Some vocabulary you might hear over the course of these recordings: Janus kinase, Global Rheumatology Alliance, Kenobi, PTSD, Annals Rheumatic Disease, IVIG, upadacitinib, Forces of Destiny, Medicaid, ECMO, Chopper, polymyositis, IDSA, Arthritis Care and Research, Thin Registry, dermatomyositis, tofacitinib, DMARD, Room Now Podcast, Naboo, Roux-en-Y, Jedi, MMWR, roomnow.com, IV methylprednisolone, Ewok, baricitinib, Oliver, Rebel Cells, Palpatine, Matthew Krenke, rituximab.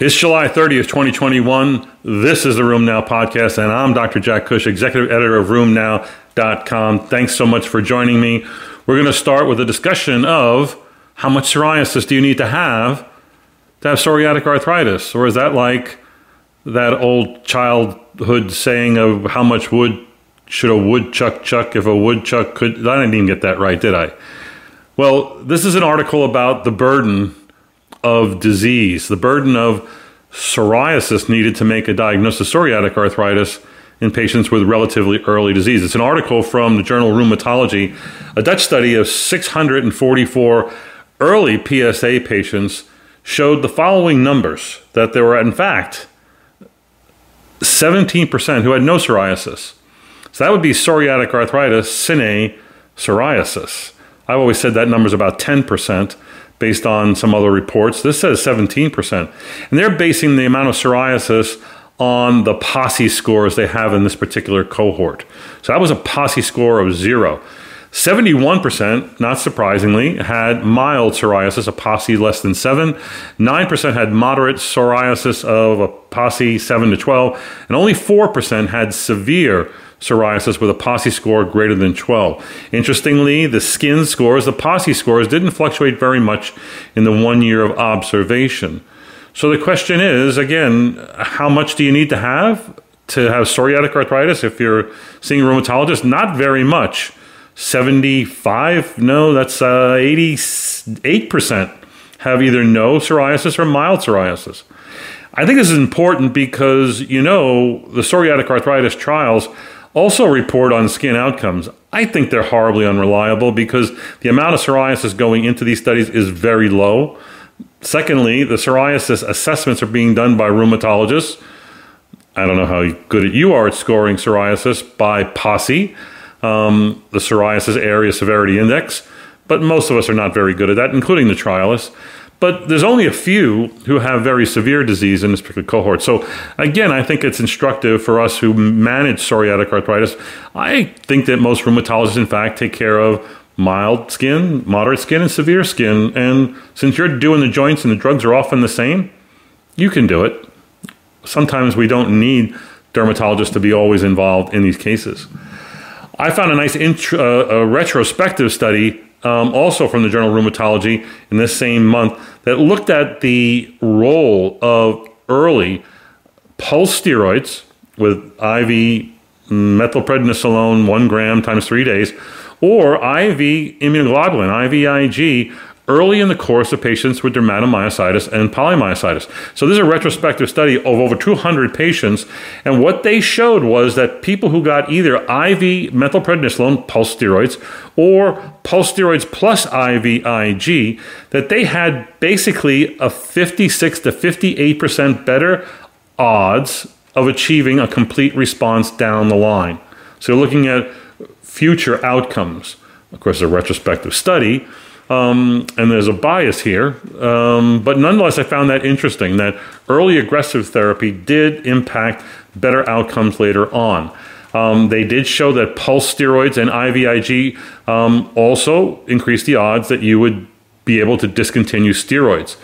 It's July 30th, 2021. This is the Room Now Podcast, and I'm Dr. Jack Cush, Executive Editor of roomnow.com. Thanks so much for joining me. We're going to start with a discussion of how much psoriasis do you need to have psoriatic arthritis? Or is that like that old childhood saying of how much wood should a woodchuck chuck if a woodchuck could? I didn't even get that right, did I? Well, this is an article about the burden of disease, the burden of psoriasis needed to make a diagnosis of psoriatic arthritis in patients with relatively early disease. It's an article from the Journal of Rheumatology, a Dutch study of 644 early PSA patients showed the following numbers, that there were, in fact, 17% who had no psoriasis. So that would be psoriatic arthritis, sine psoriasis. I've always said that number's about 10%. Based on some other reports, this says 17%. And they're basing the amount of psoriasis on the PASI scores they have in this particular cohort. So that was a PASI score of 0. 71%, not surprisingly, had mild psoriasis, a PASI less than 7. 9% had moderate psoriasis of a PASI 7 to 12. And only 4% had severe psoriasis with a PASI score greater than 12. Interestingly, the skin scores, the PASI scores, didn't fluctuate very much in the 1 year of observation. So the question is, again, how much do you need to have psoriatic arthritis if you're seeing a rheumatologist? Not very much. 75? No, that's 88% have either no psoriasis or mild psoriasis. I think this is important because, you know, the psoriatic arthritis trials also report on skin outcomes. I think they're horribly unreliable because the amount of psoriasis going into these studies is very low. Secondly, the psoriasis assessments are being done by rheumatologists. I don't know how good you are at scoring psoriasis by PASI, the psoriasis area severity index, but most of us are not very good at that, including the trialists. But there's only a few who have very severe disease in this particular cohort. So again, I think it's instructive for us who manage psoriatic arthritis. I think that most rheumatologists, in fact, take care of mild skin, moderate skin, and severe skin. And since you're doing the joints and the drugs are often the same, you can do it. Sometimes we don't need dermatologists to be always involved in these cases. I found a nice a retrospective study also from the Journal of Rheumatology in this same month that looked at the role of early pulse steroids with IV methylprednisolone 1 gram times 3 days or IV immunoglobulin, IVIG, early in the course of patients with dermatomyositis and polymyositis. So this is a retrospective study of over 200 patients, and what they showed was that people who got either IV methylprednisolone, pulse steroids, or pulse steroids plus IVIG, that they had basically a 56 to 58% better odds of achieving a complete response down the line. So looking at future outcomes. Of course, a retrospective study, and there's a bias here, but nonetheless, I found that interesting, that early aggressive therapy did impact better outcomes later on. They did show that pulse steroids and IVIG also increased the odds that you would be able to discontinue steroids.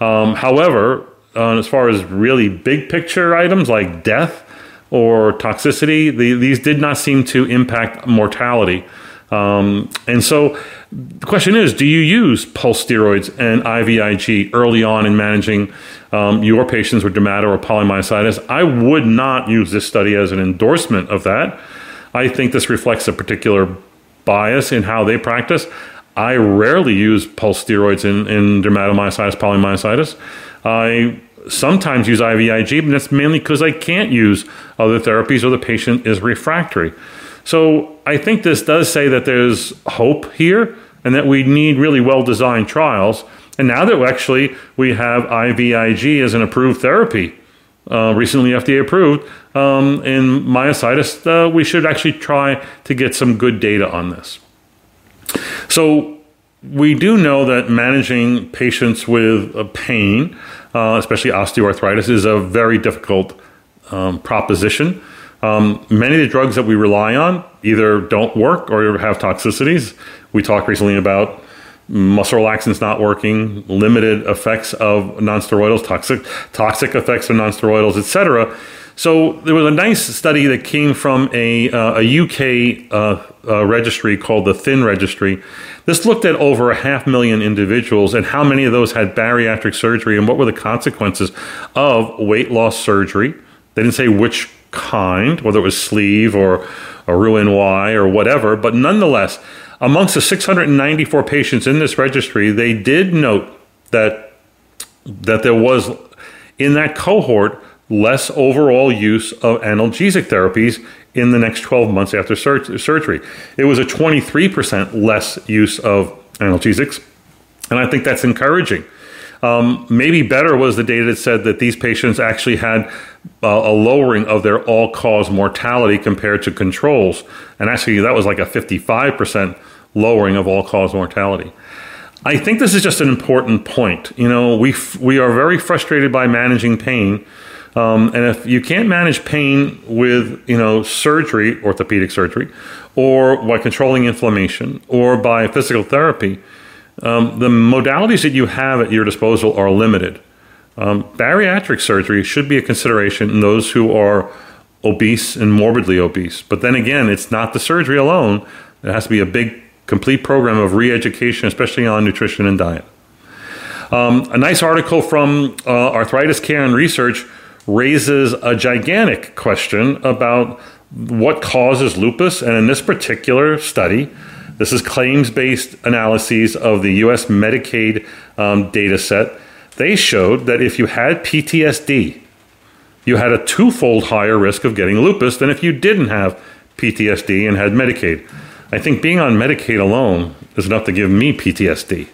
However, as far as really big picture items like death or toxicity, these did not seem to impact mortality. And so the question is, do you use pulse steroids and IVIG early on in managing your patients with dermato or polymyositis? I would not use this study as an endorsement of that. I think this reflects a particular bias in how they practice. I rarely use pulse steroids in dermatomyositis, polymyositis. I sometimes use IVIG, but that's mainly because I can't use other therapies or the patient is refractory. So I think this does say that there's hope here and that we need really well-designed trials. And now that we have IVIG as an approved therapy, recently FDA approved, in myositis, we should actually try to get some good data on this. So we do know that managing patients with pain, especially osteoarthritis, is a very difficult proposition. Many of the drugs that we rely on either don't work or have toxicities. We talked recently about muscle relaxants not working, limited effects of nonsteroidals, toxic effects of nonsteroidals, etc. So there was a nice study that came from a UK registry called the Thin Registry. This looked at over 500,000 individuals and how many of those had bariatric surgery and what were the consequences of weight loss surgery. They didn't say which kind, whether it was sleeve or a Roux-en-Y or whatever, but nonetheless, amongst the 694 patients in this registry, they did note that there was, in that cohort, less overall use of analgesic therapies in the next 12 months after surgery. It was a 23% less use of analgesics, and I think that's encouraging. Maybe better was the data that said that these patients actually had a lowering of their all-cause mortality compared to controls, and actually that was like a 55% lowering of all-cause mortality. I think this is just an important point. You know, we are very frustrated by managing pain, and if you can't manage pain with surgery, orthopedic surgery, or by controlling inflammation, or by physical therapy, the modalities that you have at your disposal are limited. Bariatric surgery should be a consideration in those who are obese and morbidly obese. But then again, it's not the surgery alone. It has to be a big, complete program of re-education, especially on nutrition and diet. A nice article from Arthritis Care and Research raises a gigantic question about what causes lupus. And in this particular study, this is claims-based analyses of the U.S. Medicaid data set. They showed that if you had PTSD, you had a twofold higher risk of getting lupus than if you didn't have PTSD and had Medicaid. I think being on Medicaid alone is enough to give me PTSD.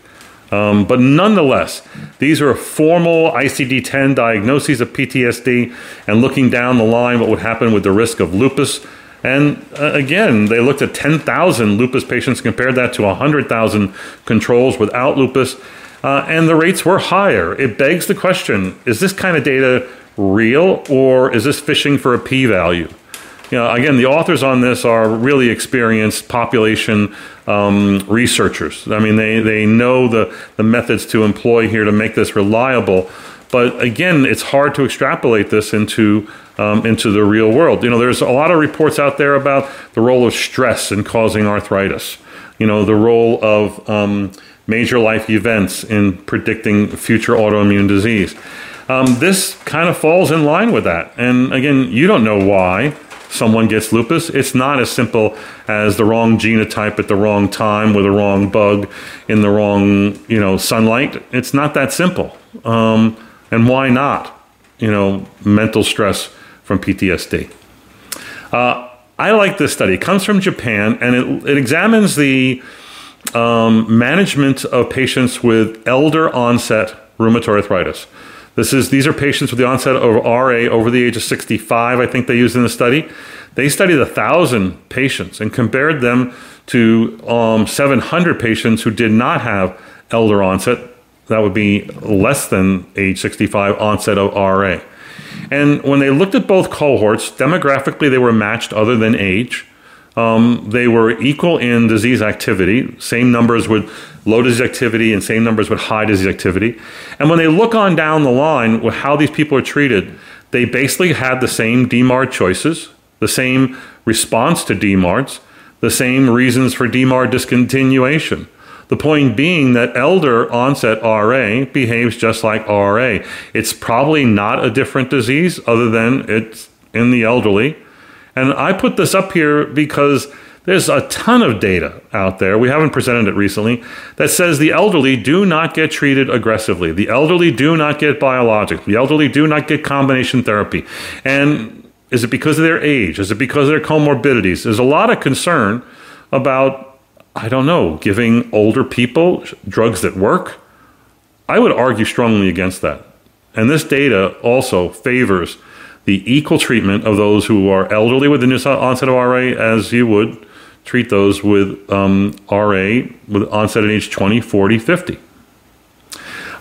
But nonetheless, these are formal ICD-10 diagnoses of PTSD and looking down the line what would happen with the risk of lupus. And again, they looked at 10,000 lupus patients, compared that to 100,000 controls without lupus, and the rates were higher. It begs the question, is this kind of data real, or is this fishing for a p-value? Again, the authors on this are really experienced population researchers. I mean, they know the methods to employ here to make this reliable. But again, it's hard to extrapolate this into the real world. There's a lot of reports out there about the role of stress in causing arthritis. The role of major life events in predicting future autoimmune disease. This kind of falls in line with that. And again, you don't know why someone gets lupus. It's not as simple as the wrong genotype at the wrong time with the wrong bug in the wrong sunlight. It's not that simple. And why not? Mental stress from PTSD. I like this study. It comes from Japan, and it examines the management of patients with elder onset rheumatoid arthritis. These are patients with the onset of RA over the age of 65, I think they used in the study. They studied 1,000 patients and compared them to 700 patients who did not have elder onset. That would be less than age 65 onset of RA. And when they looked at both cohorts, demographically they were matched other than age. They were equal in disease activity, same numbers with low disease activity and same numbers with high disease activity. And when they look on down the line with how these people are treated, they basically had the same DMARD choices, the same response to DMARDs, the same reasons for DMARD discontinuation. The point being that elder onset RA behaves just like RA. It's probably not a different disease other than it's in the elderly. And I put this up here because there's a ton of data out there, we haven't presented it recently, that says the elderly do not get treated aggressively. The elderly do not get biologics. The elderly do not get combination therapy. And is it because of their age? Is it because of their comorbidities? There's a lot of concern about giving older people drugs that work. I would argue strongly against that. And this data also favors the equal treatment of those who are elderly with the new onset of RA as you would treat those with RA with onset at age 20, 40, 50.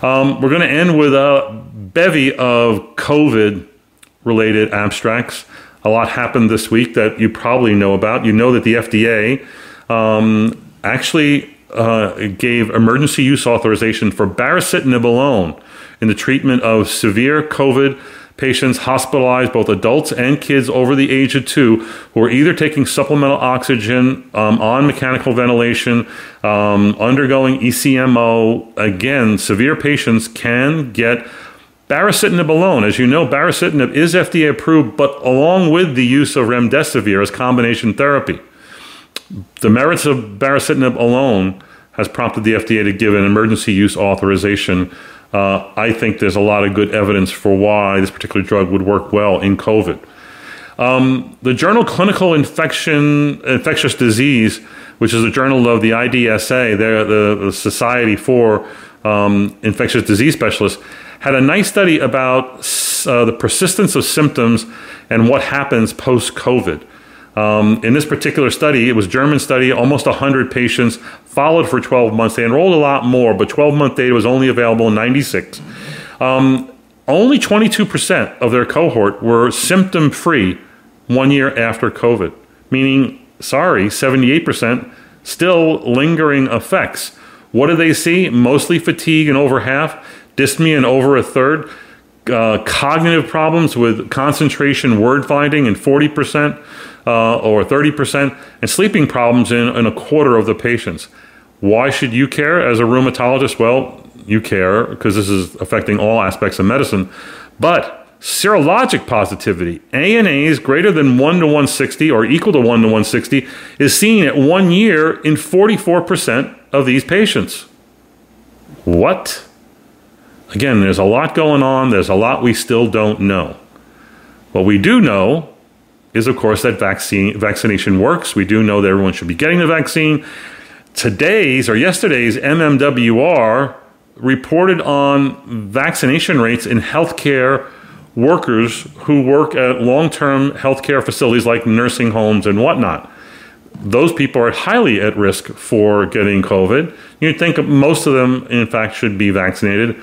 We're going to end with a bevy of COVID-related abstracts. A lot happened this week that you probably know about. You know that the FDA actually gave emergency use authorization for baricitinib alone in the treatment of severe COVID patients hospitalized, both adults and kids over the age of 2, who are either taking supplemental oxygen, on mechanical ventilation, undergoing ECMO. Again, severe patients can get baricitinib alone. As you know, baricitinib is FDA approved, but along with the use of remdesivir as combination therapy. The merits of baricitinib alone has prompted the FDA to give an emergency use authorization. I think there's a lot of good evidence for why this particular drug would work well in COVID. The journal Clinical Infectious Disease, which is a journal of the IDSA, the Society for Infectious Disease Specialists, had a nice study about the persistence of symptoms and what happens post-COVID. In this particular study, it was a German study, almost 100 patients followed for 12 months. They enrolled a lot more, but 12-month data was only available in 96. Only 22% of their cohort were symptom-free 1 year after COVID, meaning, 78% still lingering effects. What do they see? Mostly fatigue in over half, dyspnea in over a third, cognitive problems with concentration, word finding in 40%. Or 30%, and sleeping problems in a quarter of the patients. Why should you care as a rheumatologist? Well, you care because this is affecting all aspects of medicine. But serologic positivity, ANAs greater than 1 to 160 or equal to 1 to 160, is seen at 1 year in 44% of these patients. What? Again, there's a lot going on. There's a lot we still don't know. What we do know is, of course, that vaccination works. We do know that everyone should be getting the vaccine. Today's or yesterday's MMWR reported on vaccination rates in healthcare workers who work at long-term healthcare facilities like nursing homes and whatnot. Those people are highly at risk for getting COVID. You'd think most of them, in fact, should be vaccinated.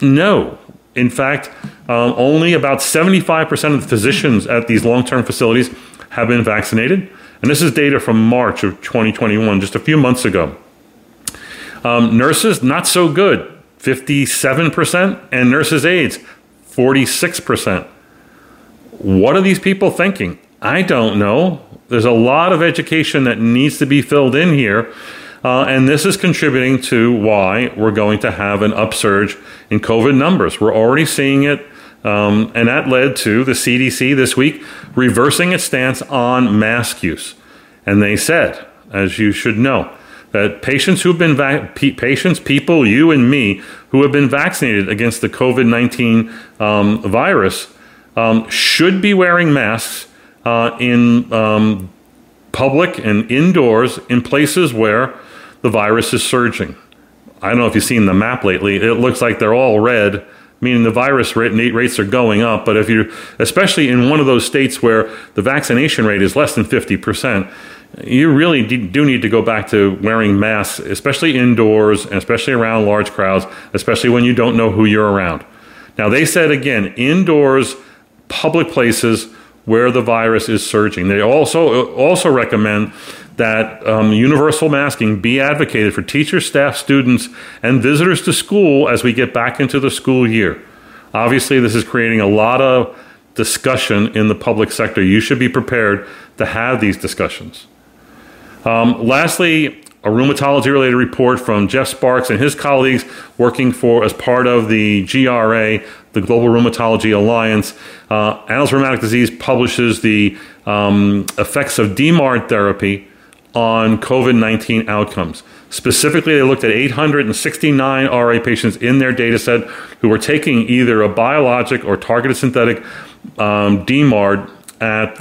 No. In fact, only about 75% of the physicians at these long-term facilities have been vaccinated. And this is data from March of 2021, just a few months ago. Nurses, not so good, 57%, and nurses' aides, 46%. What are these people thinking? I don't know. There's a lot of education that needs to be filled in here. And this is contributing to why we're going to have an upsurge in COVID numbers. We're already seeing it, and that led to the CDC this week reversing its stance on mask use. And they said, as you should know, that patients who've been people, you and me, who have been vaccinated against the COVID-19 virus should be wearing masks in public and indoors in places where the virus is surging. I don't know if you've seen the map lately. It looks like they're all red, meaning the virus rates are going up. But if you're, especially in one of those states where the vaccination rate is less than 50%, you really do need to go back to wearing masks, especially indoors, and especially around large crowds, especially when you don't know who you're around. Now, they said, again, indoors, public places where the virus is surging. They also recommend that universal masking be advocated for teachers, staff, students, and visitors to school as we get back into the school year. Obviously, this is creating a lot of discussion in the public sector. You should be prepared to have these discussions. Lastly, a rheumatology-related report from Jeff Sparks and his colleagues working for as part of the GRA, the Global Rheumatology Alliance. Annals Rheumatic Disease publishes the effects of DMARD therapy on COVID-19 outcomes. Specifically, they looked at 869 RA patients in their data set who were taking either a biologic or targeted synthetic DMARD at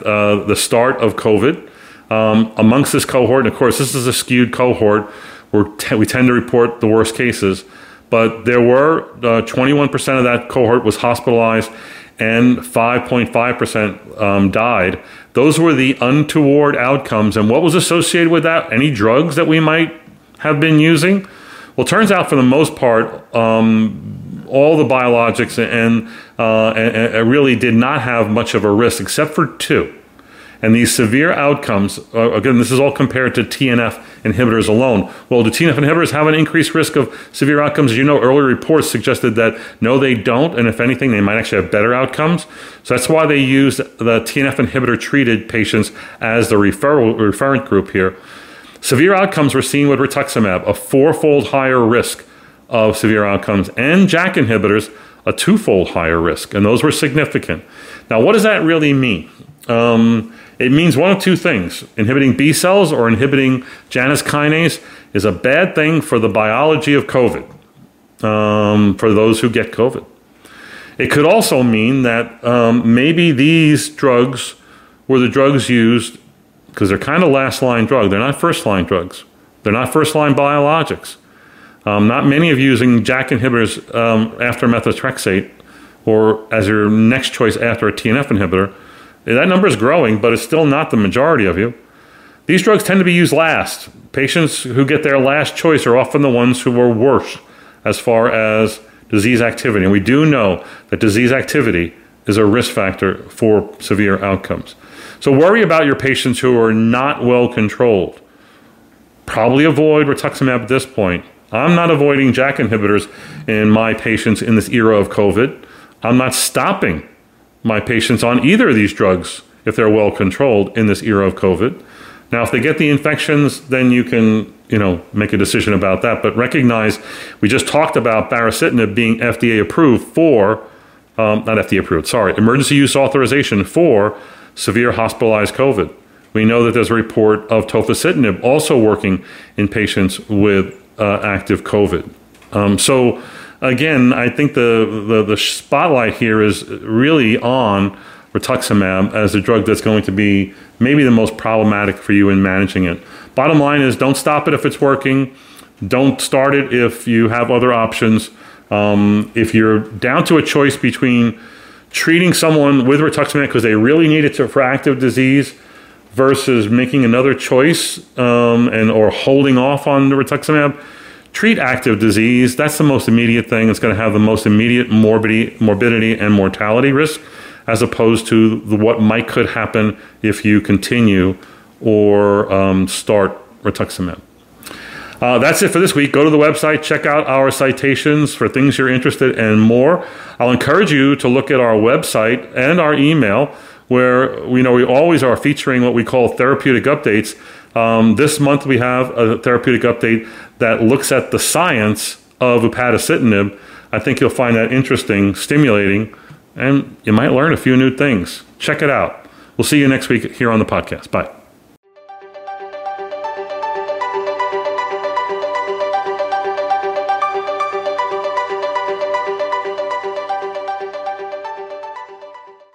the start of COVID. Amongst this cohort, and of course this is a skewed cohort, where we tend to report the worst cases, but there were 21% of that cohort was hospitalized and 5.5% died. Those were the untoward outcomes. And what was associated with that? Any drugs that we might have been using? Well, it turns out for the most part, all the biologics and really did not have much of a risk except for two. And these severe outcomes, again, this is all compared to TNF inhibitors alone. Well, do TNF inhibitors have an increased risk of severe outcomes? As you know, earlier reports suggested that no, they don't, and if anything, they might actually have better outcomes. So that's why they used the TNF inhibitor-treated patients as the referent group here. Severe outcomes were seen with rituximab, a fourfold higher risk of severe outcomes, and JAK inhibitors, a twofold higher risk, and those were significant. Now, what does that really mean? It means one of two things. Inhibiting B cells or inhibiting Janus kinase is a bad thing for the biology of COVID, for those who get COVID. It could also mean that maybe these drugs were the drugs used, because they're kind of last-line drugs. They're not first-line drugs. They're not first-line biologics. Not many of using JAK inhibitors after methotrexate or as your next choice after a TNF inhibitor. That number is growing, but it's still not the majority of you. These drugs tend to be used last. Patients who get their last choice are often the ones who are worse as far as disease activity. And we do know that disease activity is a risk factor for severe outcomes. So worry about your patients who are not well controlled. Probably avoid rituximab at this point. I'm not avoiding JAK inhibitors in my patients in this era of COVID. I'm not stopping my patients on either of these drugs if they're well controlled in this era of COVID. Now, if they get the infections, then you can, make a decision about that. But recognize, we just talked about baricitinib being FDA approved for, emergency use authorization for severe hospitalized COVID. We know that there's a report of tofacitinib also working in patients with active COVID. So again, I think the spotlight here is really on rituximab as a drug that's going to be maybe the most problematic for you in managing it. Bottom line is, don't stop it if it's working. Don't start it if you have other options. If you're down to a choice between treating someone with rituximab because they really need it for active disease versus making another choice or holding off on the rituximab, treat active disease. That's the most immediate thing. It's going to have the most immediate morbidity and mortality risk, as opposed to what might could happen if you continue or start rituximab. That's it for this week. Go to the website, check out our citations for things you're interested in and more. I'll encourage you to look at our website and our email, where we always are featuring what we call therapeutic updates. This month we have a therapeutic update that looks at the science of upadacitinib. I think you'll find that interesting, stimulating, and you might learn a few new things. Check it out. We'll see you next week here on the podcast. Bye.